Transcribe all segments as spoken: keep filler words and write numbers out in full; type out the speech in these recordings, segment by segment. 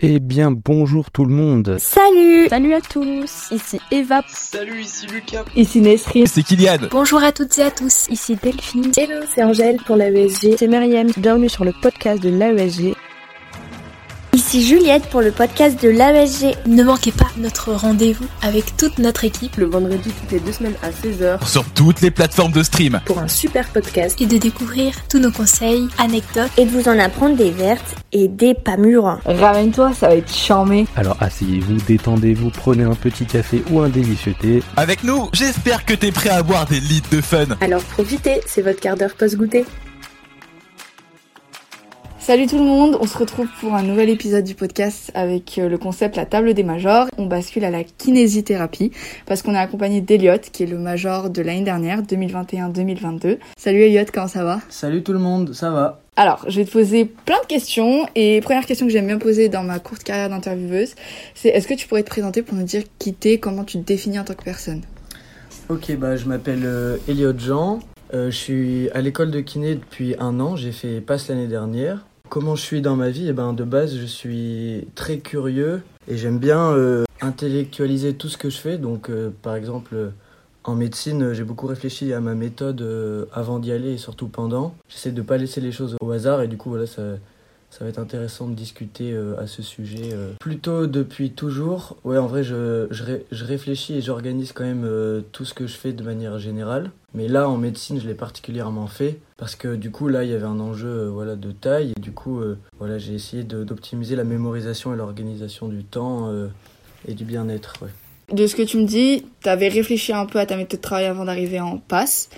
Eh bien bonjour tout le monde. Salut. Salut à tous. Ici Eva. Salut, ici Lucas. Ici Nesrine. C'est Kylian. Bonjour à toutes et à tous. Ici Delphine. Hello, c'est Angèle pour l'A E S G. C'est Myriam. Bienvenue sur le podcast de l'A E S G. Ici Juliette pour le podcast de l'A E S G. Ne manquez pas notre rendez-vous avec toute notre équipe le vendredi toutes les deux semaines à seize heures sur toutes les plateformes de stream pour un super podcast et de découvrir tous nos conseils, anecdotes et de vous en apprendre des vertes et des pas mûres. Ramène-toi, ça va être charmé. Alors asseyez-vous, détendez-vous, prenez un petit café ou un délicieux thé. Avec nous, j'espère que t'es prêt à boire des litres de fun. Alors profitez, c'est votre quart d'heure post-goûter. Salut tout le monde, on se retrouve pour un nouvel épisode du podcast avec le concept la table des majors. On bascule à la kinésithérapie parce qu'on est accompagné d'Eliott qui est le major de l'année dernière, vingt vingt et un vingt vingt-deux. Salut Eliott, comment ça va ? Salut tout le monde, ça va ? Alors, je vais te poser plein de questions et première question que j'aime bien poser dans ma courte carrière d'intervieweuse, c'est est-ce que tu pourrais te présenter pour nous dire qui t'es, comment tu te définis en tant que personne ? Ok, bah je m'appelle euh, Eliott Jean, euh, je suis à l'école de kiné depuis un an, j'ai fait PASS l'année dernière. Comment je suis dans ma vie ? Eh ben, de base, je suis très curieux et j'aime bien euh, intellectualiser tout ce que je fais. Donc, euh, par exemple, euh, en médecine, j'ai beaucoup réfléchi à ma méthode euh, avant d'y aller et surtout pendant. J'essaie de ne pas laisser les choses au hasard et du coup, voilà, ça, ça va être intéressant de discuter euh, à ce sujet. Euh. Plutôt depuis toujours, ouais, en vrai, je, je, ré, je réfléchis et j'organise quand même euh, tout ce que je fais de manière générale. Mais là, en médecine, je l'ai particulièrement fait parce que du coup, là, il y avait un enjeu euh, voilà, de taille. Et du coup, euh, voilà, j'ai essayé de, d'optimiser la mémorisation et l'organisation du temps euh, et du bien-être. Ouais. De ce que tu me dis, tu avais réfléchi un peu à ta méthode de travail avant d'arriver en PASS.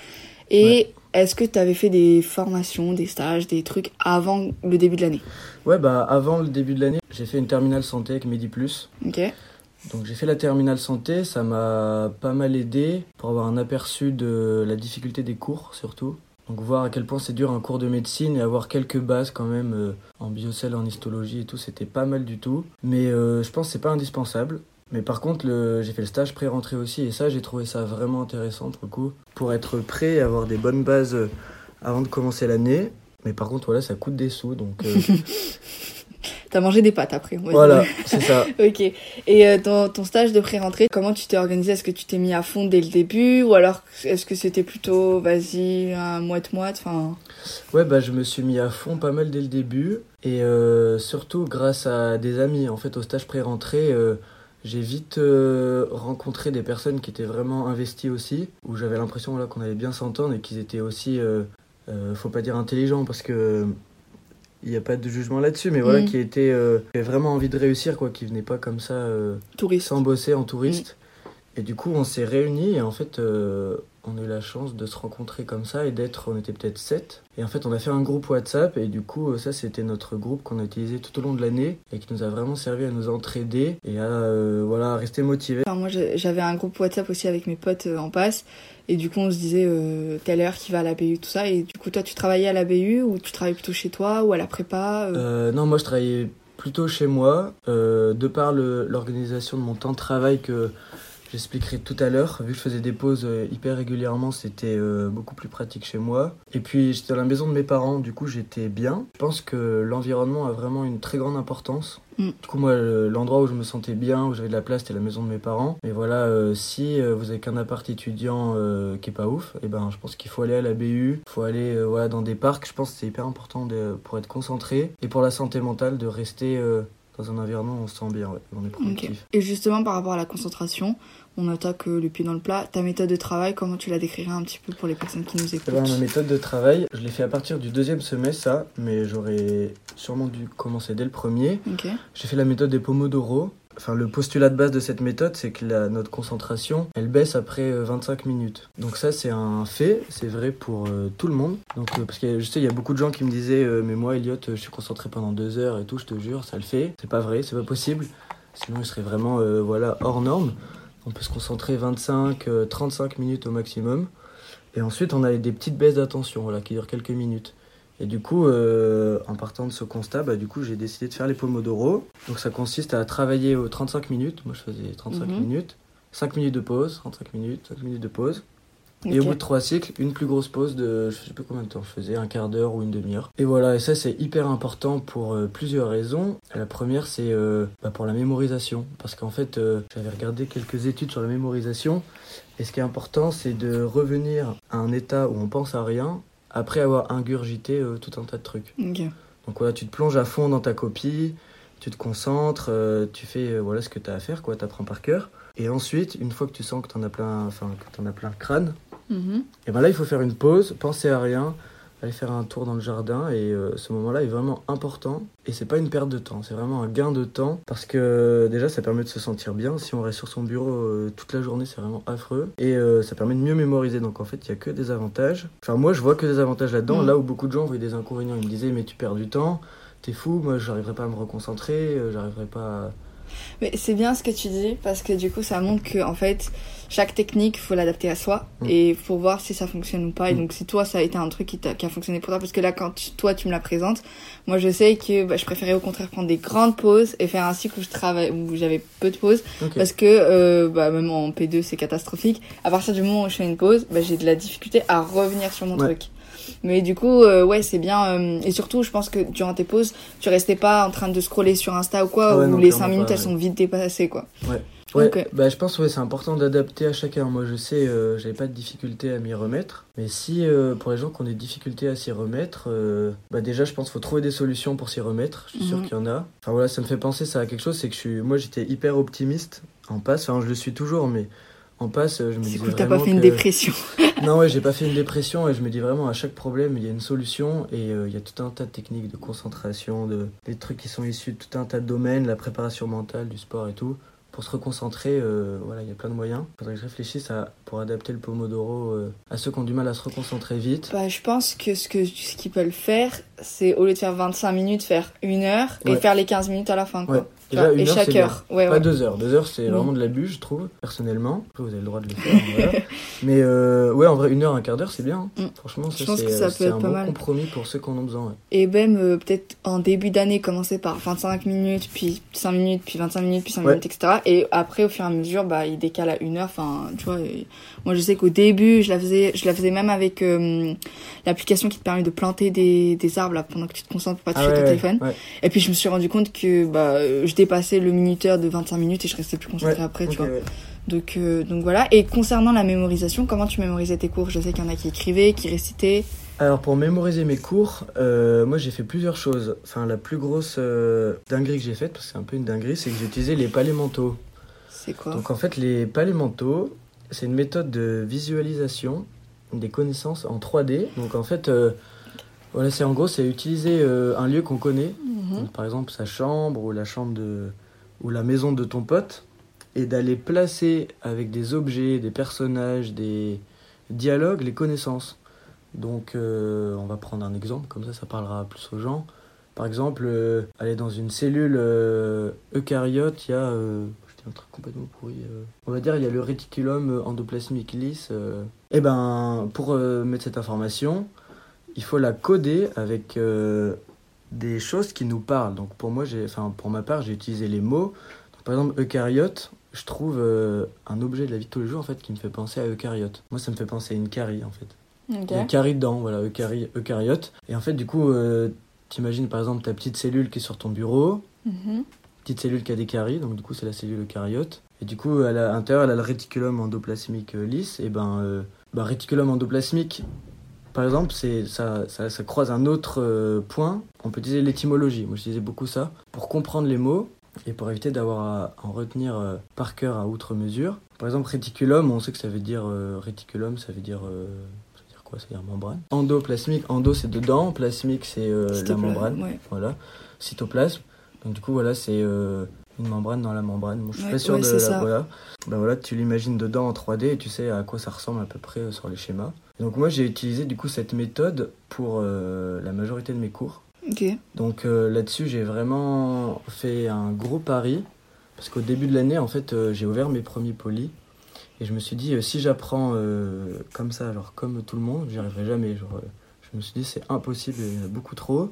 Et ouais. Est-ce que tu avais fait des formations, des stages, des trucs avant le début de l'année ? Ouais, bah avant le début de l'année, j'ai fait une terminale santé avec MediPlus. Ok. Donc j'ai fait la terminale santé, ça m'a pas mal aidé pour avoir un aperçu de la difficulté des cours surtout. Donc voir à quel point c'est dur un cours de médecine et avoir quelques bases quand même euh, en biocell, en histologie et tout, c'était pas mal du tout. Mais euh, je pense que c'est pas indispensable. Mais par contre, le, j'ai fait le stage pré-rentrée aussi et ça, j'ai trouvé ça vraiment intéressant pour le coup. Pour être prêt et avoir des bonnes bases avant de commencer l'année. Mais par contre, voilà, ça coûte des sous donc... Euh... T'as mangé des pâtes après. On voilà, dire. C'est ça. Ok. Et euh, dans ton stage de pré-rentrée, comment tu t'es organisé ? Est-ce que tu t'es mis à fond dès le début ? Ou alors, est-ce que c'était plutôt, vas-y, un moite-moite enfin... Ouais, bah je me suis mis à fond pas mal dès le début. Et euh, surtout grâce à des amis. En fait, au stage pré-rentrée, euh, j'ai vite euh, rencontré des personnes qui étaient vraiment investies aussi. Où j'avais l'impression voilà, qu'on allait bien s'entendre et qu'ils étaient aussi, euh, euh, faut pas dire intelligents parce que... Il n'y a pas de jugement là-dessus, mais voilà, mmh. qui était euh, qui avait vraiment envie de réussir, quoi, qui venait pas comme ça euh, sans bosser en touriste. Mmh. Et du coup, on s'est réunis et en fait, euh, on a eu la chance de se rencontrer comme ça et d'être, on était peut-être sept. Et en fait, on a fait un groupe WhatsApp et du coup, ça, c'était notre groupe qu'on a utilisé tout au long de l'année et qui nous a vraiment servi à nous entraider et à, euh, voilà, à rester motivés. Enfin, moi, j'avais un groupe WhatsApp aussi avec mes potes en PASS. Et du coup, on se disait euh, telle heure qui va à la B U, tout ça. Et du coup, toi, tu travaillais à la B U ou tu travaillais plutôt chez toi ou à la prépa euh... Euh, Non, moi, je travaillais plutôt chez moi. Euh, de par le, l'organisation de mon temps de travail que j'expliquerai tout à l'heure, vu que je faisais des pauses hyper régulièrement, c'était euh, beaucoup plus pratique chez moi. Et puis, j'étais à la maison de mes parents, du coup, j'étais bien. Je pense que l'environnement a vraiment une très grande importance. Du coup, moi, l'endroit où je me sentais bien, où j'avais de la place, c'était la maison de mes parents. Mais voilà, euh, si euh, vous avez qu'un appart étudiant euh, qui est pas ouf, et ben, je pense qu'il faut aller à la B U, il faut aller euh, voilà, dans des parcs. Je pense que c'est hyper important de, pour être concentré et pour la santé mentale de rester euh, dans un environnement où on se sent bien, ouais, on est productif. Okay. Et justement, par rapport à la concentration, on attaque euh, le pied dans le plat. Ta méthode de travail, comment tu la décrirais un petit peu pour les personnes qui nous écoutent ? Ben, ma méthode de travail, je l'ai fait à partir du deuxième semestre, ça, mais j'aurais sûrement dû commencer dès le premier. Okay. J'ai fait la méthode des Pomodoro. Enfin, le postulat de base de cette méthode, c'est que la, notre concentration, elle baisse après euh, vingt-cinq minutes. Donc ça, c'est un fait, c'est vrai pour euh, tout le monde. Donc, euh, parce que je sais, il y a beaucoup de gens qui me disaient euh, « Mais moi, Eliott, je suis concentré pendant deux heures et tout, je te jure, ça le fait. » C'est pas vrai, c'est pas possible. Sinon, je serais vraiment euh, voilà, hors norme. On peut se concentrer vingt-cinq, trente-cinq minutes au maximum. Et ensuite, on a des petites baisses d'attention voilà, qui durent quelques minutes. Et du coup, euh, en partant de ce constat, bah, du coup, j'ai décidé de faire les Pomodoro. Donc ça consiste à travailler aux trente-cinq minutes. Moi, je faisais trente-cinq mm-hmm. minutes. cinq minutes de pause, trente-cinq minutes, cinq minutes de pause. Okay. Et au bout de trois cycles, une plus grosse pause de, je sais pas combien de temps je faisais, un quart d'heure ou une demi-heure. Et voilà, et ça c'est hyper important pour euh, plusieurs raisons. La première c'est euh, bah, pour la mémorisation, parce qu'en fait euh, j'avais regardé quelques études sur la mémorisation, et ce qui est important c'est de revenir à un état où on pense à rien, après avoir ingurgité euh, tout un tas de trucs. Okay. Donc voilà, tu te plonges à fond dans ta copie, tu te concentres, euh, tu fais euh, voilà, ce que tu as à faire, quoi, tu apprends par cœur. Et ensuite, une fois que tu sens que tu en as plein, enfin, que tu en as plein le crâne, mm-hmm. et ben là, il faut faire une pause, penser à rien, aller faire un tour dans le jardin. Et euh, ce moment-là est vraiment important. Et c'est pas une perte de temps, c'est vraiment un gain de temps. Parce que déjà, ça permet de se sentir bien. Si on reste sur son bureau euh, toute la journée, c'est vraiment affreux. Et euh, ça permet de mieux mémoriser. Donc en fait, il y a que des avantages. Enfin, moi, je vois que des avantages là-dedans. Mm. Là où beaucoup de gens voyaient des inconvénients, ils me disaient, mais tu perds du temps, t'es fou, moi, j'arriverai pas à me reconcentrer, euh, j'arriverai pas à... Mais c'est bien ce que tu dis, parce que du coup ça montre que en fait chaque technique faut l'adapter à soi mmh. et faut voir si ça fonctionne ou pas. Et donc si toi ça a été un truc qui, t'a, qui a fonctionné pour toi, parce que là quand tu, toi tu me la présentes, moi je sais que bah, je préférais au contraire prendre des grandes pauses et faire un cycle où je travaille, où j'avais peu de pauses, okay. parce que euh, bah, même en P deux c'est catastrophique. À partir du moment où je fais une pause, bah, j'ai de la difficulté à revenir sur mon ouais. truc. Mais du coup, euh, ouais, c'est bien. Euh, et surtout, je pense que durant tes pauses, tu restais pas en train de scroller sur Insta ou quoi, ouais, où non, les cinq minutes, pas, elles ouais. sont vite dépassées, quoi. Ouais. Ouais. Okay. Bah, je pense que ouais, c'est important d'adapter à chacun. Moi, je sais, euh, j'avais pas de difficulté à m'y remettre. Mais si, euh, pour les gens qui ont des difficultés à s'y remettre, euh, bah déjà, je pense qu'il faut trouver des solutions pour s'y remettre. Je suis mm-hmm. sûr qu'il y en a. Enfin, voilà, ça me fait penser ça à quelque chose, c'est que je suis... moi, j'étais hyper optimiste en passe. Enfin, je le suis toujours, mais... En passe, je me dis vraiment que... T'as pas fait que... une dépression. Non, ouais, j'ai pas fait une dépression et je me dis vraiment à chaque problème, il y a une solution et il euh, y a tout un tas de techniques de concentration, de... des trucs qui sont issus de tout un tas de domaines, la préparation mentale, du sport et tout. Pour se reconcentrer, euh, voilà, il y a plein de moyens. Il faudrait que je réfléchisse à, pour adapter le Pomodoro euh, à ceux qui ont du mal à se reconcentrer vite. Bah, je pense que ce, que ce qu'ils peuvent faire, c'est au lieu de faire vingt-cinq minutes, faire une heure et ouais. faire les quinze minutes à la fin. Quoi. Ouais. Et, là, une et heure, chaque heure. Ouais, pas ouais. deux heures. Deux heures, c'est mmh. vraiment de l'abus, je trouve, personnellement. Après, vous avez le droit de le faire. Voilà. Mais euh, ouais, en vrai, une heure, un quart d'heure, c'est bien. Hein. Mmh. Franchement, ça, je pense c'est, que ça c'est peut un être bon mal. Compromis pour ceux qui en ont besoin. Ouais. Et même, euh, peut-être en début d'année, commencer par vingt-cinq minutes, puis cinq minutes, puis vingt-cinq minutes, puis cinq ouais. minutes, et cetera. Et après, au fur et à mesure, bah, il décale à une heure. Enfin, tu vois, et... moi, je sais qu'au début, je la faisais, je la faisais même avec euh, l'application qui te permet de planter des, des arbres là, pendant que tu te concentres pour pas toucher ah, ouais, ton téléphone. Ouais. Et puis, je me suis rendu compte que bah, je dépassais le minuteur de vingt-cinq minutes et je restais plus concentrée ouais, après, okay, tu vois. Ouais. Donc, euh, donc voilà. Et concernant la mémorisation, comment tu mémorisais tes cours? Je sais qu'il y en a qui écrivaient, qui récitaient. Alors, pour mémoriser mes cours, euh, moi j'ai fait plusieurs choses. Enfin, la plus grosse euh, dinguerie que j'ai faite, parce que c'est un peu une dinguerie, c'est que j'ai utilisé les palais mentaux. C'est quoi? Donc en fait, les palais mentaux, c'est une méthode de visualisation des connaissances en trois D. Donc en fait, euh, voilà, c'est en gros, c'est utiliser euh, un lieu qu'on connaît, mm-hmm. donc, par exemple sa chambre ou la chambre de ou la maison de ton pote, et d'aller placer avec des objets, des personnages, des dialogues, les connaissances. Donc euh, on va prendre un exemple, comme ça ça parlera plus aux gens. Par exemple, euh, aller dans une cellule euh, eucaryote, il y a euh, je dis un truc complètement pourri. Euh, on va dire il y a le réticulum endoplasmique lisse. Euh. Et ben pour euh, mettre cette information, il faut la coder avec euh, des choses qui nous parlent. Donc pour moi, j'ai, enfin pour ma part, j'ai utilisé les mots. Donc, par exemple, eucaryote. Je trouve euh, un objet de la vie de tous les jours en fait qui me fait penser à eucaryote. Moi, ça me fait penser à une carie en fait. Okay. Il y a carie dedans, voilà, eucary- eucaryote. Et en fait, du coup, euh, t'imagines par exemple ta petite cellule qui est sur ton bureau, mm-hmm. petite cellule qui a des caries, donc du coup, c'est la cellule eucaryote. Et du coup, à l'intérieur, elle a le réticulum endoplasmique euh, lisse. Et ben, euh, ben, réticulum endoplasmique, par exemple, c'est, ça, ça, ça croise un autre euh, point. On peut utiliser l'étymologie, moi j'utilisais beaucoup ça, pour comprendre les mots et pour éviter d'avoir à en retenir euh, par cœur à outre mesure. Par exemple, réticulum, on sait que ça veut dire euh, réticulum, ça veut dire... Euh, quoi, c'est-à-dire membrane. Endoplasmique, endo c'est dedans, plasmique c'est euh, la membrane, ouais. voilà, cytoplasme. Donc du coup voilà c'est euh, une membrane dans la membrane. Bon, je suis ouais, pas sûr ouais, de c'est la ça. Voilà. Ben voilà, tu l'imagines dedans en trois D et tu sais à quoi ça ressemble à peu près euh, sur les schémas. Et donc moi j'ai utilisé du coup cette méthode pour euh, la majorité de mes cours. Okay. Donc euh, là-dessus j'ai vraiment fait un gros pari parce qu'au début de l'année en fait euh, j'ai ouvert mes premiers polis. Et je me suis dit, euh, si j'apprends euh, comme ça, genre comme tout le monde, j'y arriverai jamais. Genre, euh, je me suis dit, c'est impossible, il y en a beaucoup trop.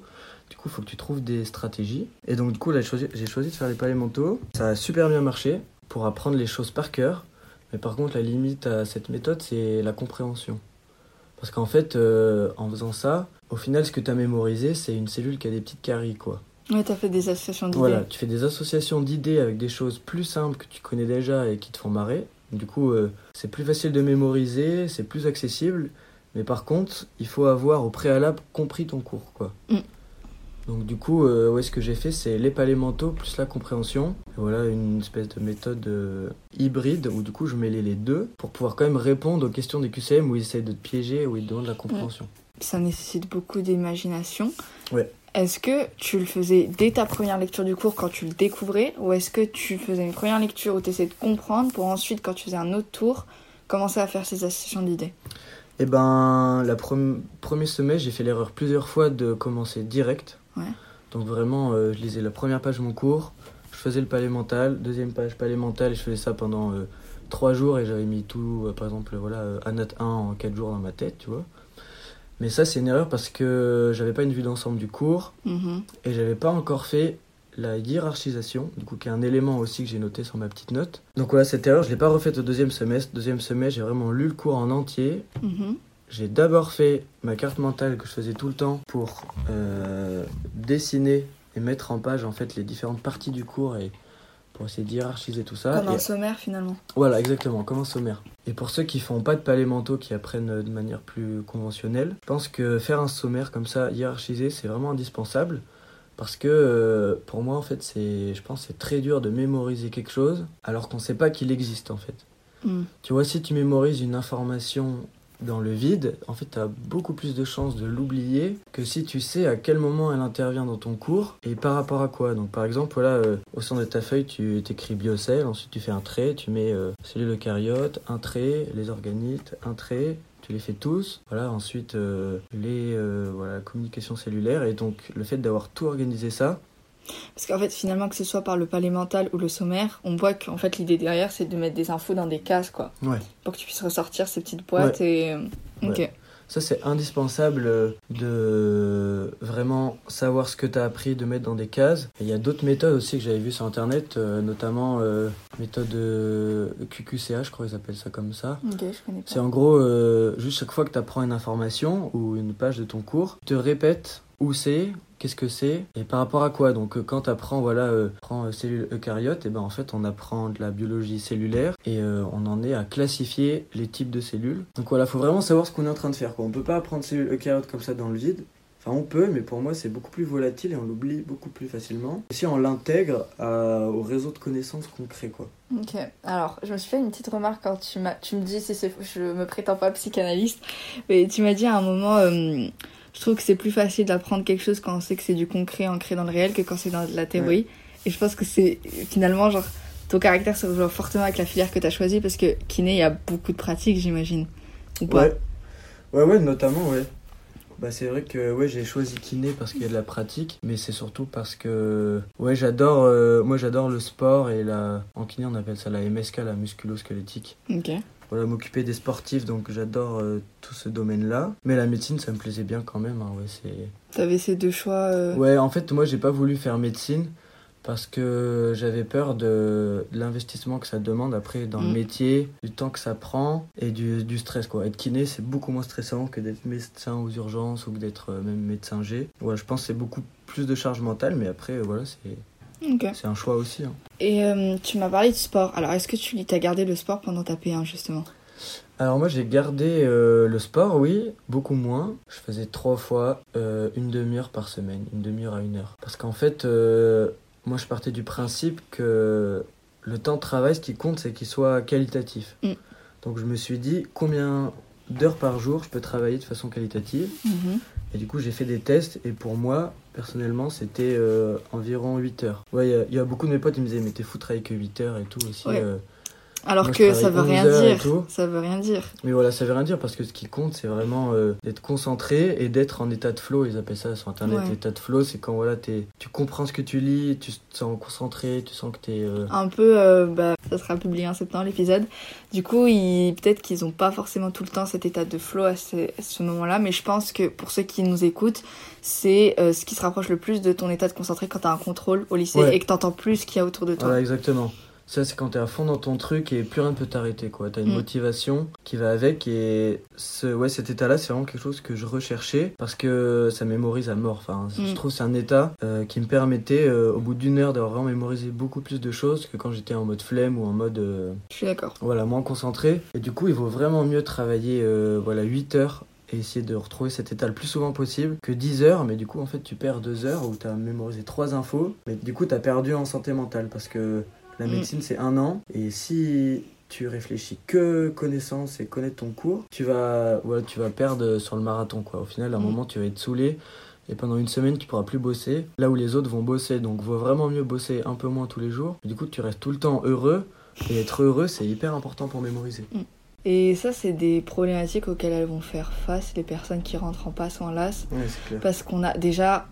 Du coup, il faut que tu trouves des stratégies. Et donc, du coup, là, j'ai choisi, j'ai choisi de faire les palais mentaux. Ça a super bien marché pour apprendre les choses par cœur. Mais par contre, la limite à cette méthode, c'est la compréhension. Parce qu'en fait, euh, en faisant ça, au final, ce que tu as mémorisé, c'est une cellule qui a des petites caries, quoi. Ouais, tu as fait des associations d'idées. Voilà, tu fais des associations d'idées avec des choses plus simples que tu connais déjà et qui te font marrer. Du coup, euh, c'est plus facile de mémoriser, c'est plus accessible. Mais par contre, il faut avoir au préalable compris ton cours, quoi. Mm. Donc du coup, euh, ouais, ce que j'ai fait, c'est les palais mentaux plus la compréhension. Et voilà, une espèce de méthode euh, hybride où du coup, je mêlais les deux pour pouvoir quand même répondre aux questions des Q C M où ils essayent de te piéger, où ils demandent la compréhension. Ouais. Ça nécessite beaucoup d'imagination. Ouais. Est-ce que tu le faisais dès ta première lecture du cours quand tu le découvrais, ou est-ce que tu faisais une première lecture où tu essayais de comprendre pour ensuite, quand tu faisais un autre tour, commencer à faire ces associations d'idées? Eh ben, le pre- premier semestre, j'ai fait l'erreur plusieurs fois de commencer direct. Ouais. Donc vraiment, euh, je lisais la première page de mon cours, je faisais le palais mental, deuxième page palais mental, et je faisais ça pendant euh, trois jours, et j'avais mis tout, euh, par exemple, voilà, euh, A N A T un en quatre jours dans ma tête, tu vois. Mais ça, c'est une erreur parce que j'avais pas une vue d'ensemble du cours, mmh. et j'avais pas encore fait la hiérarchisation, du coup, qui est un élément aussi que j'ai noté sur ma petite note. Donc voilà, cette erreur, je l'ai pas refaite au deuxième semestre. Deuxième semestre, j'ai vraiment lu le cours en entier. Mmh. J'ai d'abord fait ma carte mentale que je faisais tout le temps pour euh, dessiner et mettre en page en fait les différentes parties du cours et pour essayer d'hiérarchiser tout ça. Comme un et... sommaire finalement. Voilà, exactement, comme un sommaire. Et pour ceux qui font pas de palais mentaux, qui apprennent de manière plus conventionnelle, je pense que faire un sommaire comme ça, hiérarchisé, c'est vraiment indispensable. Parce que euh, pour moi, en fait, c'est, je pense que c'est très dur de mémoriser quelque chose alors qu'on ne sait pas qu'il existe en fait. Mm. Tu vois, si tu mémorises une information dans le vide, en fait, tu as beaucoup plus de chances de l'oublier que si tu sais à quel moment elle intervient dans ton cours et par rapport à quoi. Donc, par exemple, voilà, euh, au centre de ta feuille, tu t'écris biocell, ensuite tu fais un trait, tu mets euh, cellules eucaryotes, un trait, les organites, un trait, tu les fais tous. Voilà, ensuite, euh, les euh, voilà, communications cellulaires et donc le fait d'avoir tout organisé ça. Parce qu'en fait, finalement, que ce soit par le palais mental ou le sommaire, on voit qu'en fait, l'idée derrière, c'est de mettre des infos dans des cases, quoi. Ouais. Pour que tu puisses ressortir ces petites boîtes. Ouais. Et... Ouais. Ok. Ça, c'est indispensable de vraiment savoir ce que tu as appris, de mettre dans des cases. Il y a d'autres méthodes aussi que j'avais vues sur Internet, euh, notamment euh, méthode euh, Q Q C A, je crois qu'ils appellent ça comme ça. Ok, je connais pas. C'est en gros, euh, juste chaque fois que tu apprends une information ou une page de ton cours, tu répètes où c'est, qu'est-ce que c'est et par rapport à quoi. Donc quand tu apprends voilà, euh, euh, cellules eucaryotes, et ben, en fait on apprend de la biologie cellulaire et euh, on en est à classifier les types de cellules. Donc voilà, il faut vraiment savoir ce qu'on est en train de faire, quoi. On peut pas apprendre cellules eucaryotes comme ça dans le vide. Enfin on peut, mais pour moi c'est beaucoup plus volatile et on l'oublie beaucoup plus facilement. Et si on l'intègre à, au réseau de connaissances qu'on crée, quoi. Ok, alors je me suis fait une petite remarque quand tu, m'as, tu me dis, si c'est, je me prétends pas psychanalyste, mais tu m'as dit à un moment... Euh, je trouve que c'est plus facile d'apprendre quelque chose quand on sait que c'est du concret ancré dans le réel que quand c'est dans de la théorie. Ouais. Et je pense que c'est finalement, genre, ton caractère se rejoint fortement avec la filière que tu as choisie parce que kiné, il y a beaucoup de pratiques, j'imagine. Ou pas ? Ouais, ouais, ouais, notamment, ouais. Bah, c'est vrai que ouais, j'ai choisi kiné parce qu'il y a de la pratique, mais c'est surtout parce que ouais, j'adore, euh, moi j'adore le sport et la... en kiné on appelle ça la M S K, la musculo-squelettique. Ok. Voilà, m'occuper des sportifs, donc j'adore euh, tout ce domaine-là. Mais la médecine, ça me plaisait bien quand même. Hein, ouais, c'est... T'avais ces deux choix euh... Ouais, en fait, moi, j'ai pas voulu faire médecine parce que j'avais peur de, de l'investissement que ça demande après dans mmh. le métier, du temps que ça prend et du, du stress, quoi. Être kiné, c'est beaucoup moins stressant que d'être médecin aux urgences ou que d'être euh, même médecin G. Ouais, je pense que c'est beaucoup plus de charge mentale, mais après, euh, voilà, c'est... Okay. C'est un choix aussi. Hein. Et euh, tu m'as parlé de sport. Alors, est-ce que tu as gardé le sport pendant ta P un, justement ? Alors, moi, j'ai gardé euh, le sport, oui, beaucoup moins. Je faisais trois fois euh, une demi-heure par semaine, une demi-heure à une heure. Parce qu'en fait, euh, moi, je partais du principe que le temps de travail, ce qui compte, c'est qu'il soit qualitatif. Mm. Donc, je me suis dit, combien d'heures par jour je peux travailler de façon qualitative ? Mm-hmm. Et du coup, j'ai fait des tests et pour moi... Personnellement, c'était euh, environ huit heures. Ouais, il y, y a beaucoup de mes potes qui me disaient « Mais t'es fou, travailler que huit heures et tout aussi. Ouais. » euh, Alors moi, que ça veut rien dire. Ça veut rien dire. Mais voilà, ça veut rien dire parce que ce qui compte, c'est vraiment euh, d'être concentré et d'être en état de flow. Ils appellent ça sur Internet ouais. L'état de flow. C'est quand voilà, t'es, tu comprends ce que tu lis, tu te sens concentré, tu sens que t'es... Euh... Un peu, euh, bah, ça sera publié en septembre l'épisode. Du coup, ils, peut-être qu'ils n'ont pas forcément tout le temps cet état de flow à ce, à ce moment-là. Mais je pense que pour ceux qui nous écoutent, c'est euh, ce qui se rapproche le plus de ton état de concentré quand t'as un contrôle au lycée ouais. et que t'entends plus ce qu'il y a autour de toi. Voilà, exactement. Ça, c'est quand t'es à fond dans ton truc et plus rien ne peut t'arrêter, quoi. T'as une mmh. motivation qui va avec, et ce, ouais, cet état-là, c'est vraiment quelque chose que je recherchais parce que ça mémorise à mort. Enfin, mmh. je trouve que c'est un état euh, qui me permettait, euh, au bout d'une heure, d'avoir vraiment mémorisé beaucoup plus de choses que quand j'étais en mode flemme ou en mode... Euh, je suis d'accord. Voilà, moins concentré. Et du coup, il vaut vraiment mieux travailler euh, voilà, huit heures et essayer de retrouver cet état le plus souvent possible que dix heures, mais du coup en fait tu perds deux heures où t'as mémorisé trois infos, mais du coup t'as perdu en santé mentale parce que la médecine c'est un an, et si tu réfléchis que connaissance et connaître ton cours, tu vas, voilà, tu vas perdre sur le marathon, quoi. Au final à un moment tu vas être saoulé et pendant une semaine tu pourras plus bosser là où les autres vont bosser, donc vaut vraiment mieux bosser un peu moins tous les jours, et du coup tu restes tout le temps heureux, et être heureux c'est hyper important pour mémoriser. Et ça, c'est des problématiques auxquelles elles vont faire face, les personnes qui rentrent en PASS ou en LASS. Oui, c'est clair. Parce qu'on a déjà...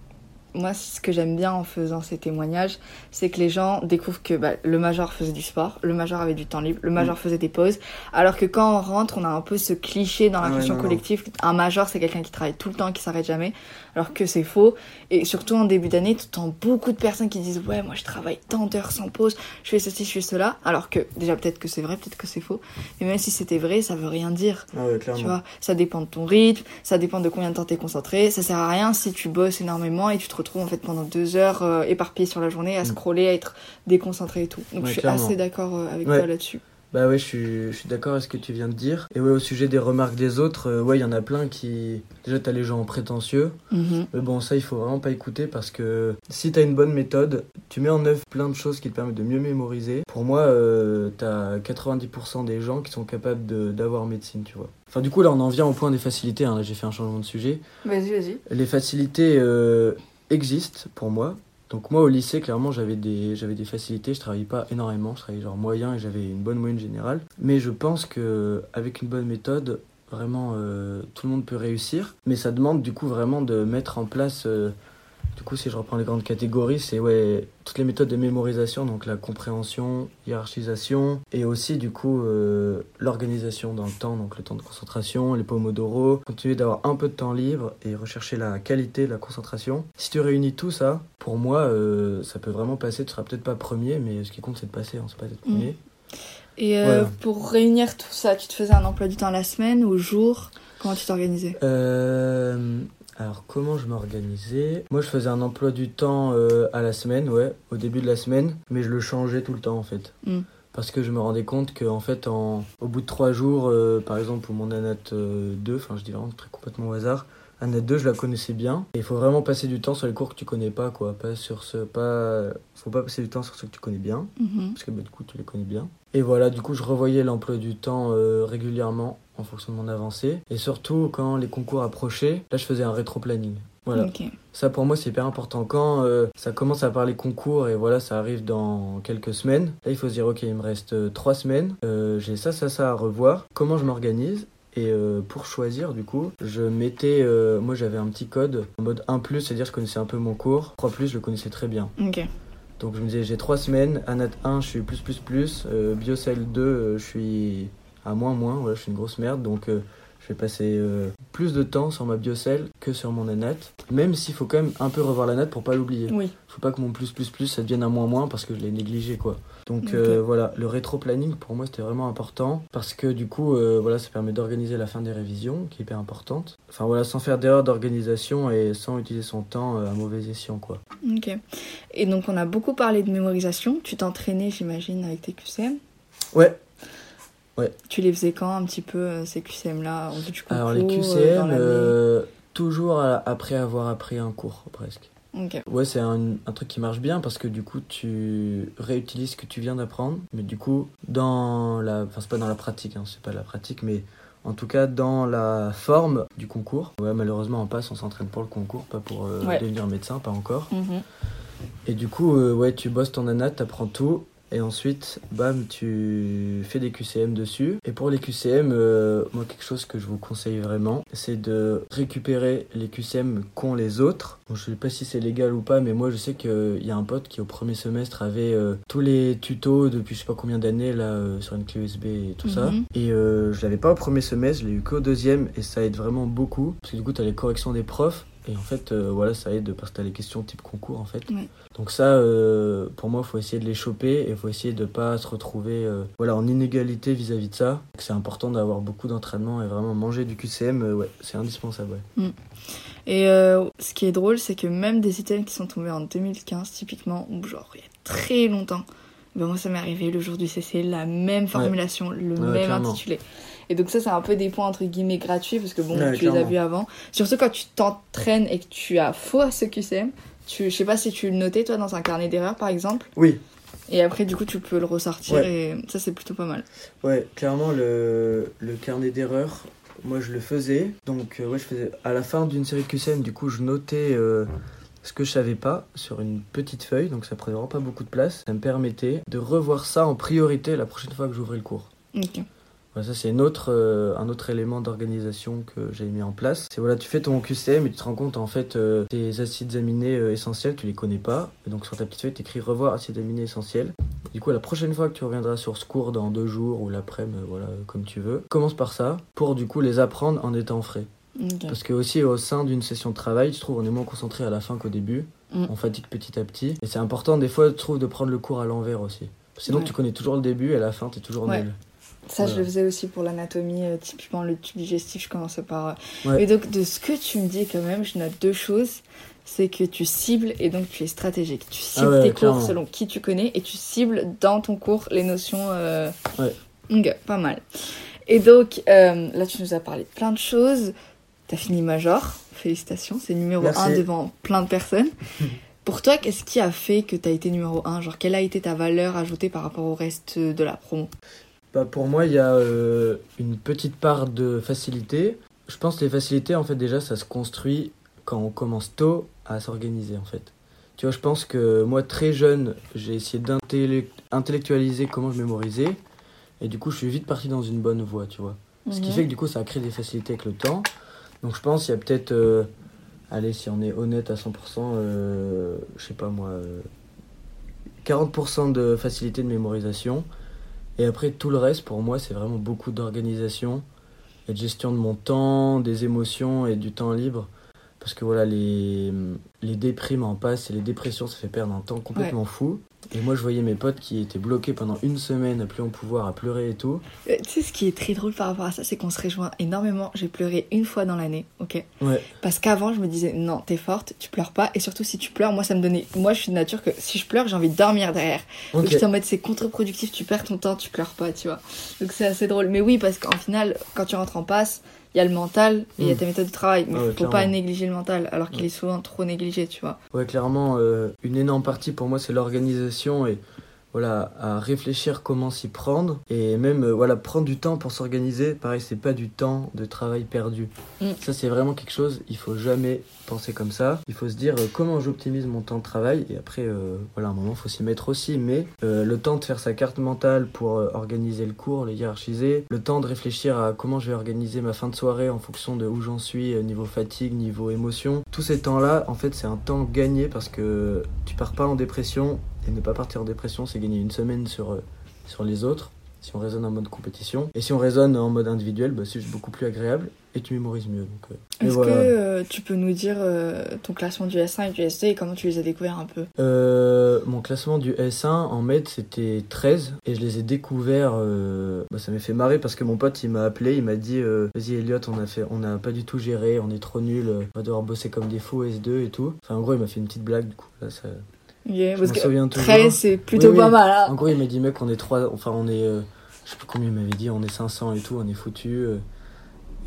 Moi, ce que j'aime bien en faisant ces témoignages, c'est que les gens découvrent que bah, le major faisait du sport, le major avait du temps libre, le major mmh. faisait des pauses, alors que quand on rentre, on a un peu ce cliché dans la ah, question collective, un major, c'est quelqu'un qui travaille tout le temps, qui s'arrête jamais, alors que c'est faux. Et surtout en début d'année, tu entends beaucoup de personnes qui disent « Ouais, moi je travaille tant d'heures sans pause, je fais ceci, je fais cela », alors que déjà peut-être que c'est vrai, peut-être que c'est faux, mais même si c'était vrai, ça veut rien dire. Ah ouais, clairement. Tu vois, ça dépend de ton rythme, ça dépend de combien de temps t'es concentré, ça sert à rien si tu bosses énormément et tu te retrouves en fait pendant deux heures euh, éparpillé sur la journée à scroller, à être déconcentré et tout. Donc ouais, je suis clairement assez d'accord euh, avec ouais. toi là-dessus. Bah ouais, je suis, je suis d'accord avec ce que tu viens de dire. Et ouais, au sujet des remarques des autres, euh, ouais, il y en a plein qui... Déjà, t'as les gens prétentieux. Mm-hmm. Mais bon, ça, il faut vraiment pas écouter parce que si t'as une bonne méthode, tu mets en œuvre plein de choses qui te permettent de mieux mémoriser. Pour moi, euh, t'as quatre-vingt-dix pour cent des gens qui sont capables de, d'avoir médecine, tu vois. Enfin, du coup, là, on en vient au point des facilités. Hein. Là, j'ai fait un changement de sujet. Vas-y, vas-y. Les facilités... Euh, existe pour moi. Donc moi au lycée clairement j'avais des j'avais des facilités, je travaillais pas énormément, je travaillais genre moyen et j'avais une bonne moyenne générale, mais je pense que avec une bonne méthode vraiment euh, tout le monde peut réussir, mais ça demande du coup vraiment de mettre en place euh, du coup si je reprends les grandes catégories, c'est ouais toutes les méthodes de mémorisation, donc la compréhension, hiérarchisation et aussi du coup euh, l'organisation dans le temps, donc le temps de concentration, les Pomodoro, continuer d'avoir un peu de temps libre et rechercher la qualité, la concentration. Si tu réunis tout ça, pour moi euh, ça peut vraiment passer, tu seras peut-être pas premier, mais ce qui compte c'est de passer, hein, c'est pas d'être premier. Mmh. Et euh, voilà. Pour réunir tout ça, tu te faisais un emploi du temps la semaine, au jour, comment tu t'organisais ? euh... Alors, comment je m'organisais ? Moi, je faisais un emploi du temps euh, à la semaine, ouais, au début de la semaine, mais je le changeais tout le temps, en fait. Mm. Parce que je me rendais compte qu'en fait, en, au bout de trois jours, euh, par exemple, pour mon Anat deux, enfin, je dis vraiment très complètement au hasard, Anat deux, je la connaissais bien. Et il faut vraiment passer du temps sur les cours que tu connais pas, quoi. Pas sur ce, pas... Faut pas passer du temps sur ceux que tu connais bien, mm-hmm. parce que, bah, du coup, tu les connais bien. Et voilà, du coup, je revoyais l'emploi du temps euh, régulièrement, en fonction de mon avancée, et surtout quand les concours approchaient, là je faisais un rétro-planning. Voilà. Okay. Ça pour moi c'est hyper important. Quand euh, ça commence à parler concours et voilà ça arrive dans quelques semaines, là il faut se dire ok il me reste euh, trois semaines, euh, j'ai ça ça ça à revoir, comment je m'organise. Et euh, pour choisir, du coup, je mettais... Euh, moi j'avais un petit code en mode un plus, c'est-à-dire je connaissais un peu mon cours, trois plus je le connaissais très bien. Okay. Donc je me disais j'ai trois semaines, Anat un je suis plus plus plus, euh, Biocell deux euh, je suis... à moins moins, ouais, je suis une grosse merde, donc euh, je vais passer euh, plus de temps sur ma biocell que sur mon anat, même s'il faut quand même un peu revoir l'anat pour pas l'oublier. Oui. Faut pas que mon plus plus plus ça devienne un moins moins parce que je l'ai négligé, quoi. Donc okay. euh, voilà, le rétro-planning pour moi c'était vraiment important parce que du coup euh, voilà ça permet d'organiser la fin des révisions qui est hyper importante. Enfin voilà, sans faire d'erreur d'organisation et sans utiliser son temps euh, à mauvais escient, quoi. Ok. Et donc on a beaucoup parlé de mémorisation, tu t'entraînais j'imagine avec tes Q C M ? Ouais. Ouais. Tu les faisais quand un petit peu euh, ces Q C M là en fait, tu comprends, alors les Q C M euh, euh, toujours à, après avoir appris un cours presque. Okay. Ouais, c'est un, un truc qui marche bien parce que du coup tu réutilises ce que tu viens d'apprendre, mais du coup dans la, enfin c'est pas dans la pratique, hein, c'est pas la pratique, mais en tout cas dans la forme du concours. Ouais, malheureusement en PASS on s'entraîne pour le concours, pas pour euh, ouais. devenir médecin, pas encore. Mm-hmm. Et du coup euh, ouais tu bosses ton anat, t'apprends tout. Et ensuite, bam, tu fais des Q C M dessus. Et pour les Q C M, euh, moi, quelque chose que je vous conseille vraiment, c'est de récupérer les Q C M qu'ont les autres. Bon, je sais pas si c'est légal ou pas, mais moi, je sais qu'il y a un pote qui, au premier semestre, avait euh, tous les tutos depuis je sais pas combien d'années, là, euh, sur une clé U S B et tout mm-hmm. ça. Et euh, je l'avais pas au premier semestre, je l'ai eu qu'au deuxième, et ça aide vraiment beaucoup. Parce que du coup, t'as les corrections des profs. Et en fait, euh, voilà, ça aide parce que t'as les questions type concours, en fait. Oui. Donc ça, euh, pour moi, il faut essayer de les choper et il faut essayer de ne pas se retrouver euh, voilà, en inégalité vis-à-vis de ça. Donc c'est important d'avoir beaucoup d'entraînement et vraiment manger du Q C M, euh, ouais, c'est indispensable. Ouais. Et euh, ce qui est drôle, c'est que même des items qui sont tombés en deux mille quinze, typiquement, ou genre il y a très longtemps, ben moi ça m'est arrivé le jour du C C, la même formulation, ouais. le ouais, même clairement. Intitulé. Et donc ça, c'est un peu des points entre guillemets gratuits parce que bon, ouais, tu clairement. Les as vus avant. Surtout quand tu t'entraînes et que tu as faux à ce Q C M, tu, je sais pas si tu le notais toi dans un carnet d'erreurs par exemple. Oui. Et après du coup tu peux le ressortir ouais. et ça c'est plutôt pas mal. Ouais, clairement le, le carnet d'erreurs, moi je le faisais. Donc euh, ouais, je faisais à la fin d'une série de Q C M, du coup je notais... Euh... ce que je savais pas sur une petite feuille, donc ça prenait vraiment pas beaucoup de place. Ça me permettait de revoir ça en priorité la prochaine fois que j'ouvrais le cours. Okay. Voilà, ça c'est une autre, euh, un autre élément d'organisation que j'ai mis en place. C'est voilà, tu fais ton Q C M et tu te rends compte en fait euh, tes acides aminés euh, essentiels, tu les connais pas. Et donc sur ta petite feuille, tu écris revoir acides aminés essentiels. Du coup, la prochaine fois que tu reviendras sur ce cours dans deux jours ou l'après-midi, voilà, comme tu veux, commence par ça pour du coup les apprendre en étant frais. Okay. Parce que aussi au sein d'une session de travail, je trouve on est moins concentré à la fin qu'au début, mm. on fatigue petit à petit. Et c'est important des fois, je trouve, de prendre le cours à l'envers aussi. Sinon ouais. tu connais toujours le début et à la fin t'es toujours ouais. nul. Ça voilà. je le faisais aussi pour l'anatomie, typiquement le tube digestif, je commençais par... Ouais. Et donc de ce que tu me dis quand même, je note deux choses. C'est que tu cibles et donc tu es stratégique. Tu cibles ah ouais, tes clairement. Cours selon qui tu connais et tu cibles dans ton cours les notions... Euh... Ouais. Okay, pas mal. Et donc euh, là tu nous as parlé de plein de choses... T'as fini major, félicitations, c'est numéro Merci. un devant plein de personnes. Pour toi, qu'est-ce qui a fait que t'as été numéro un ? Genre, quelle a été ta valeur ajoutée par rapport au reste de la promo ? Bah pour moi, il y a euh, une petite part de facilité. Je pense que les facilités, en fait, déjà, ça se construit quand on commence tôt à s'organiser, en fait. Tu vois, je pense que moi, très jeune, j'ai essayé d'intellectualiser comment je mémorisais. Et du coup, je suis vite parti dans une bonne voie, tu vois. Mmh. Ce qui fait que, du coup, ça a créé des facilités avec le temps. Donc je pense qu'il y a peut-être, euh, allez, si on est honnête à cent pour cent, euh, je sais pas moi, euh, quarante pour cent de facilité de mémorisation. Et après, tout le reste, pour moi, c'est vraiment beaucoup d'organisation et de gestion de mon temps, des émotions et du temps libre. Parce que voilà, les, les déprimes en passe et les dépressions, ça fait perdre un temps complètement ouais. fou. Et moi, je voyais mes potes qui étaient bloqués pendant une semaine à plus en pouvoir, à pleurer et tout. Euh, tu sais, ce qui est très drôle par rapport à ça, c'est qu'on se rejoint énormément. J'ai pleuré une fois dans l'année, ok ouais. Parce qu'avant, je me disais, non, t'es forte, tu pleures pas. Et surtout, si tu pleures, moi, ça me donnait... Moi, je suis de nature que si je pleure, j'ai envie de dormir derrière. Okay. Donc, j'étais en mode, c'est contre-productif, tu perds ton temps, tu pleures pas, tu vois. Donc, c'est assez drôle. Mais oui, parce qu'en final, quand tu rentres en passe, il y a le mental et il mmh. y a ta méthode de travail. Mais il ouais, faut clairement. Pas négliger le mental, alors qu'il ouais. est souvent trop négligé, tu vois. Ouais, clairement, euh, une énorme partie pour moi, c'est l'organisation. Et voilà, à réfléchir comment s'y prendre et même euh, voilà, prendre du temps pour s'organiser. Pareil, c'est pas du temps de travail perdu. Mmh. Ça, c'est vraiment quelque chose, il faut jamais penser comme ça. Il faut se dire euh, comment j'optimise mon temps de travail et après, euh, voilà, à un moment, il faut s'y mettre aussi. Mais euh, le temps de faire sa carte mentale pour euh, organiser le cours, le hiérarchiser, le temps de réfléchir à comment je vais organiser ma fin de soirée en fonction de où j'en suis, euh, niveau fatigue, niveau émotion. Tous ces temps-là, en fait, c'est un temps gagné parce que tu pars pas en dépression. Et ne pas partir en dépression, c'est gagner une semaine sur, euh, sur les autres, si on raisonne en mode compétition. Et si on raisonne en mode individuel, bah, c'est juste beaucoup plus agréable et tu mémorises mieux. Donc, euh, Est-ce voilà. que euh, tu peux nous dire euh, ton classement du S un et du S deux et comment tu les as découverts un peu ? euh, Mon classement du S un en med, c'était treize et je les ai découverts. Euh, bah, ça m'a fait marrer parce que mon pote, il m'a appelé, il m'a dit euh, « Vas-y Eliott, on a fait, on a pas du tout géré, on est trop nuls, on va devoir bosser comme des fous S deux et tout. » Enfin, en gros, il m'a fait une petite blague, du coup, là, ça... Yeah, parce que treize, c'est plutôt oui, pas oui. mal. Hein. En gros, il m'a dit, mec, on est trois, enfin, on est, euh, je sais plus combien il m'avait dit, on est cinq cents et tout, on est foutu. Euh,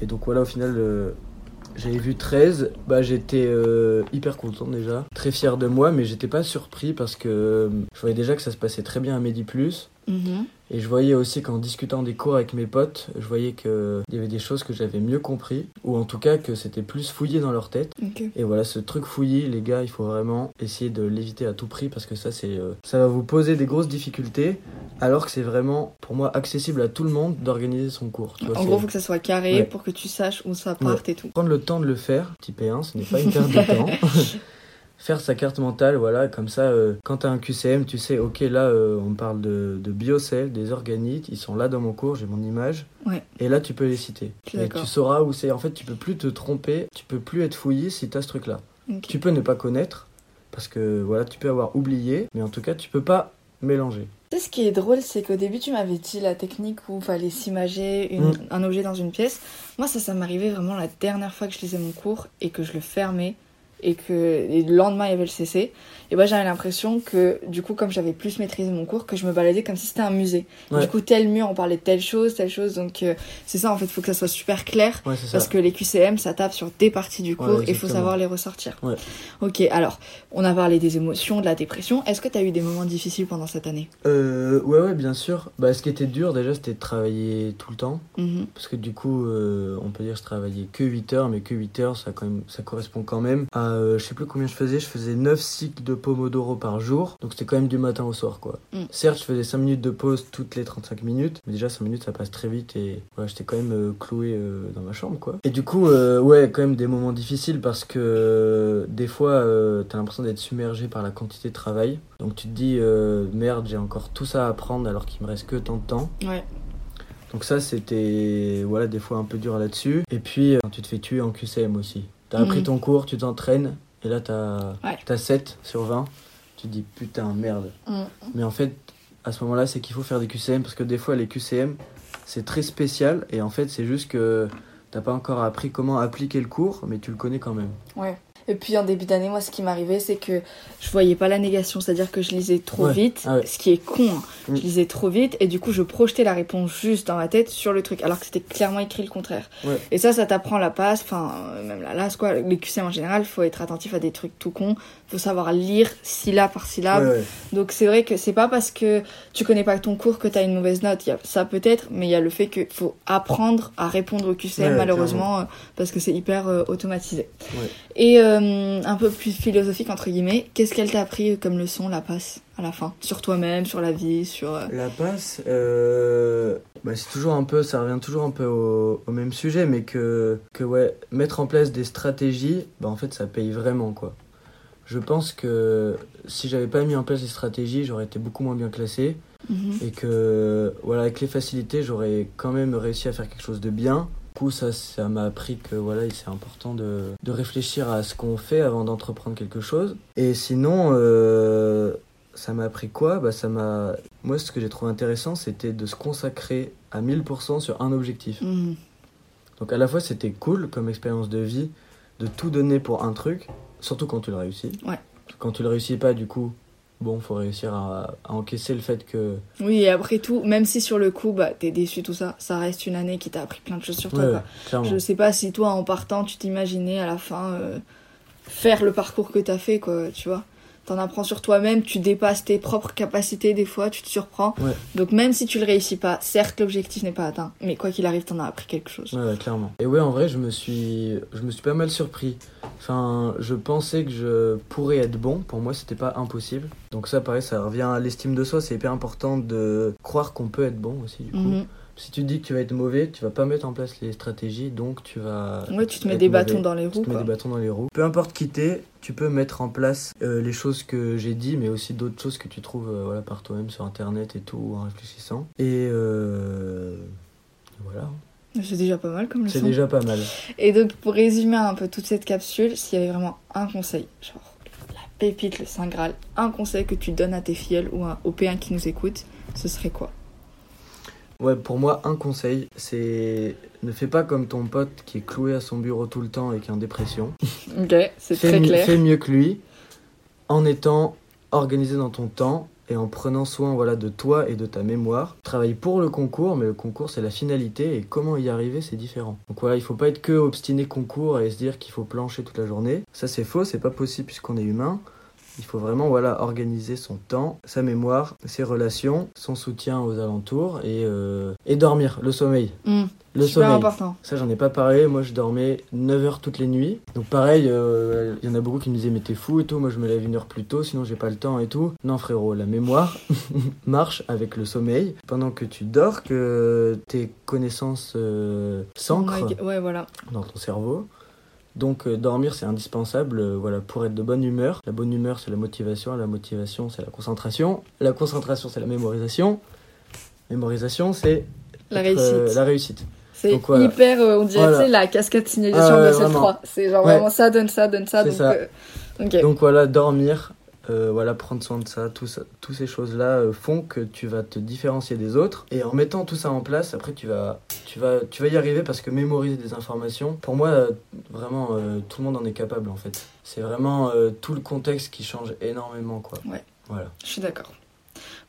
et donc, voilà, au final, euh, j'avais vu treize, bah, j'étais euh, hyper content déjà, très fier de moi, mais j'étais pas surpris parce que euh, je voyais déjà que ça se passait très bien à MediPlus. Mm-hmm. Et je voyais aussi qu'en discutant des cours avec mes potes, je voyais qu'il y avait des choses que j'avais mieux compris, ou en tout cas que c'était plus fouillé dans leur tête. Okay. Et voilà, ce truc fouillé, les gars, il faut vraiment essayer de l'éviter à tout prix, parce que ça, c'est, euh, ça va vous poser des grosses difficultés, alors que c'est vraiment, pour moi, accessible à tout le monde d'organiser son cours. Tu vois, en c'est... gros, il faut que ça soit carré ouais. pour que tu saches où ça part ouais. et tout. Prendre le temps de le faire, petit P un, ce n'est pas une perte de temps. faire sa carte mentale, voilà, comme ça, euh, quand t'as un Q C M, tu sais, ok, là, euh, on parle de, de biocell, des organites, ils sont là dans mon cours, j'ai mon image, ouais. Et là, tu peux les citer. Et tu sauras où c'est. En fait, tu peux plus te tromper, tu peux plus être fouillé si t'as ce truc-là. Okay. Tu peux ne pas connaître, parce que, voilà, tu peux avoir oublié, mais en tout cas, tu peux pas mélanger. Tu sais, ce qui est drôle, c'est qu'au début, tu m'avais dit la technique où il fallait s'imager une, mmh. un objet dans une pièce. Moi, ça, ça m'arrivait vraiment la dernière fois que je lisais mon cours et que je le fermais et que et le lendemain, il y avait le C C. Et moi, j'avais l'impression que, du coup, comme j'avais plus maîtrisé mon cours, que je me baladais comme si c'était un musée. Ouais. Du coup, tel mur, on parlait de telle chose, telle chose. Donc, euh, c'est ça, en fait, il faut que ça soit super clair. Ouais, parce que les Q C M, ça tape sur des parties du cours ouais, et il faut savoir les ressortir. Ouais. Ok, alors, on a parlé des émotions, de la dépression. Est-ce que tu as eu des moments difficiles pendant cette année ? euh, Ouais, ouais, bien sûr. Bah, ce qui était dur, déjà, c'était de travailler tout le temps. Mm-hmm. Parce que, du coup, euh, on peut dire que je travaillais que huit heures, mais que huit heures, ça, quand même, ça correspond quand même à, euh, je sais plus combien je faisais, je faisais neuf cycles de Pomodoro par jour, donc c'était quand même du matin au soir quoi. Mm. Certes je faisais cinq minutes de pause toutes les trente-cinq minutes, mais déjà cinq minutes ça passe très vite et ouais, j'étais quand même euh, cloué euh, dans ma chambre quoi. Et du coup euh, ouais quand même des moments difficiles parce que euh, des fois euh, t'as l'impression d'être submergé par la quantité de travail, donc tu te dis euh, merde j'ai encore tout ça à apprendre alors qu'il me reste que tant de temps. Ouais. Donc ça c'était voilà des fois un peu dur là-dessus. Et puis euh, tu te fais tuer en Q C M aussi. T'as mm. appris ton cours, tu t'entraînes. Et là, t'as, ouais. t'as sept sur vingt. Tu te dis, putain, merde. Mmh. Mais en fait, à ce moment-là, c'est qu'il faut faire des Q C M. Parce que des fois, les Q C M, c'est très spécial. Et en fait, c'est juste que t'as pas encore appris comment appliquer le cours, mais tu le connais quand même. Ouais. Et puis, en début d'année, moi, ce qui m'arrivait, c'est que je voyais pas la négation. C'est-à-dire que je lisais trop ouais. vite, ah ouais. ce qui est con. Hein. Mmh. Je lisais trop vite. Et du coup, je projetais la réponse juste dans ma tête sur le truc. Alors que c'était clairement écrit le contraire. Ouais. Et ça, ça t'apprend la passe. Enfin, euh, même la LAS, quoi. Les Q C M en général, faut être attentif à des trucs tout cons. Faut savoir lire syllabe par syllabe. Ouais, ouais. Donc, c'est vrai que c'est pas parce que tu connais pas ton cours que t'as une mauvaise note. Y a ça peut-être, mais il y a le fait qu'il faut apprendre à répondre au Q C M, ouais, malheureusement, euh, parce que c'est hyper euh, automatisé. Ouais. Et... Euh, un peu plus philosophique entre guillemets, qu'est-ce qu'elle t'a appris comme leçon la PASS à la fin, sur toi-même, sur la vie, sur la PASS euh... bah, c'est toujours un peu, ça revient toujours un peu au, au même sujet, mais que que ouais mettre en place des stratégies, bah en fait ça paye vraiment quoi. Je pense que si j'avais pas mis en place des stratégies, j'aurais été beaucoup moins bien classé mm-hmm. et que voilà avec les facilités j'aurais quand même réussi à faire quelque chose de bien. Du coup, ça, ça m'a appris que voilà, c'est important de, de réfléchir à ce qu'on fait avant d'entreprendre quelque chose. Et sinon, euh, ça m'a appris quoi ? Bah, ça m'a... Moi, ce que j'ai trouvé intéressant, c'était de se consacrer à mille pour cent sur un objectif. Mmh. Donc à la fois, c'était cool comme expérience de vie, de tout donner pour un truc, surtout quand tu le réussis. Ouais. Quand tu le réussis pas, du coup... Bon, faut réussir à, à encaisser le fait que... Oui, et après tout, même si sur le coup, bah, t'es déçu, tout ça, ça reste une année qui t'a appris plein de choses sur toi. Ouais, quoi. Clairement. Je sais pas si toi, en partant, tu t'imaginais à la fin euh, faire le parcours que t'as fait, quoi, tu vois. T'en apprends sur toi-même, tu dépasses tes propres capacités des fois, tu te surprends. Ouais. Donc même si tu le réussis pas, certes, l'objectif n'est pas atteint, mais quoi qu'il arrive, t'en as appris quelque chose. Ouais, clairement. Et ouais, en vrai, je me suis, je me suis pas mal surpris. Enfin, je pensais que je pourrais être bon. Pour moi, c'était pas impossible. Donc ça, pareil, ça revient à l'estime de soi. C'est hyper important de croire qu'on peut être bon aussi, du coup. Mm-hmm. Si tu te dis que tu vas être mauvais, tu vas pas mettre en place les stratégies, donc tu vas... Ouais, tu te mets des mauvais. bâtons dans les roues, Tu te quoi. mets des bâtons dans les roues. Peu importe qui t'es, tu peux mettre en place euh, les choses que j'ai dit, mais aussi d'autres choses que tu trouves euh, voilà, par toi-même sur Internet et tout, en réfléchissant. Et euh... voilà. C'est déjà pas mal comme leçon. C'est déjà pas mal. Et donc, pour résumer un peu toute cette capsule, s'il y avait vraiment un conseil, genre la pépite, le Saint Graal, un conseil que tu donnes à tes filleuls ou à, aux P un qui nous écoutent, ce serait quoi ? Ouais, pour moi, un conseil, c'est ne fais pas comme ton pote qui est cloué à son bureau tout le temps et qui est en dépression. Ok, c'est fais très mi- clair. Fais mieux que lui en étant organisé dans ton temps et en prenant soin voilà, de toi et de ta mémoire. Travaille pour le concours, mais le concours, c'est la finalité et comment y arriver, c'est différent. Donc voilà, il faut pas être que obstiné concours et se dire qu'il faut plancher toute la journée. Ça, c'est faux, c'est pas possible puisqu'on est humain. Il faut vraiment voilà, organiser son temps, sa mémoire, ses relations, son soutien aux alentours et, euh, et dormir, le sommeil. Mmh, le super sommeil. Important. Ça, j'en ai pas parlé. Moi, je dormais neuf heures toutes les nuits. Donc, pareil, il euh, y en a beaucoup qui me disaient « Mais t'es fou et tout, moi je me lève une heure plus tôt, sinon j'ai pas le temps et tout. » Non, frérot, la mémoire marche avec le sommeil. Pendant que tu dors, que tes connaissances euh, s'ancrent ouais, ouais, voilà. dans ton cerveau. Donc euh, dormir c'est indispensable euh, voilà, pour être de bonne humeur. La bonne humeur c'est la motivation, la motivation c'est la concentration, la concentration c'est la mémorisation, mémorisation c'est la, être, réussite. Euh, la réussite. C'est donc, voilà. hyper, euh, on dirait voilà. la cascade signalisation euh, de trois. C'est genre ouais. vraiment ça, donne ça, donne ça. Donc, ça. Euh, okay. donc voilà, dormir, euh, voilà, prendre soin de ça, tout ça, toutes ces choses-là euh, font que tu vas te différencier des autres. Et en mettant tout ça en place, après tu vas, tu vas, tu vas y arriver parce que mémoriser des informations, pour moi, euh, vraiment, euh, tout le monde en est capable en fait. C'est vraiment euh, tout le contexte qui change énormément, quoi. Ouais. Voilà. Je suis d'accord.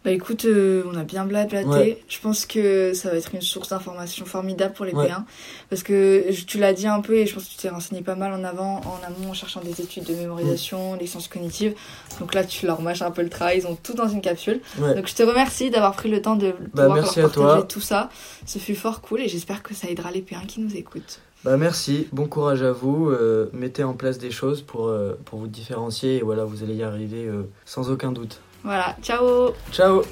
Bah écoute, euh, on a bien blablaté. Ouais. Je pense que ça va être une source d'information formidable pour les ouais. P un. Parce que tu l'as dit un peu et je pense que tu t'es renseigné pas mal en avant, en amont, en cherchant des études de mémorisation, des mmh. sciences cognitives. Donc là, tu leur mâches un peu le travail. Ils ont tout dans une capsule. Ouais. Donc je te remercie d'avoir pris le temps de bah, pouvoir leur partager toi. tout ça. Ce fut fort cool et j'espère que ça aidera les P un qui nous écoutent. Bah merci, bon courage à vous, euh, mettez en place des choses pour, euh, pour vous différencier et voilà, vous allez y arriver euh, sans aucun doute. Voilà, ciao. Ciao.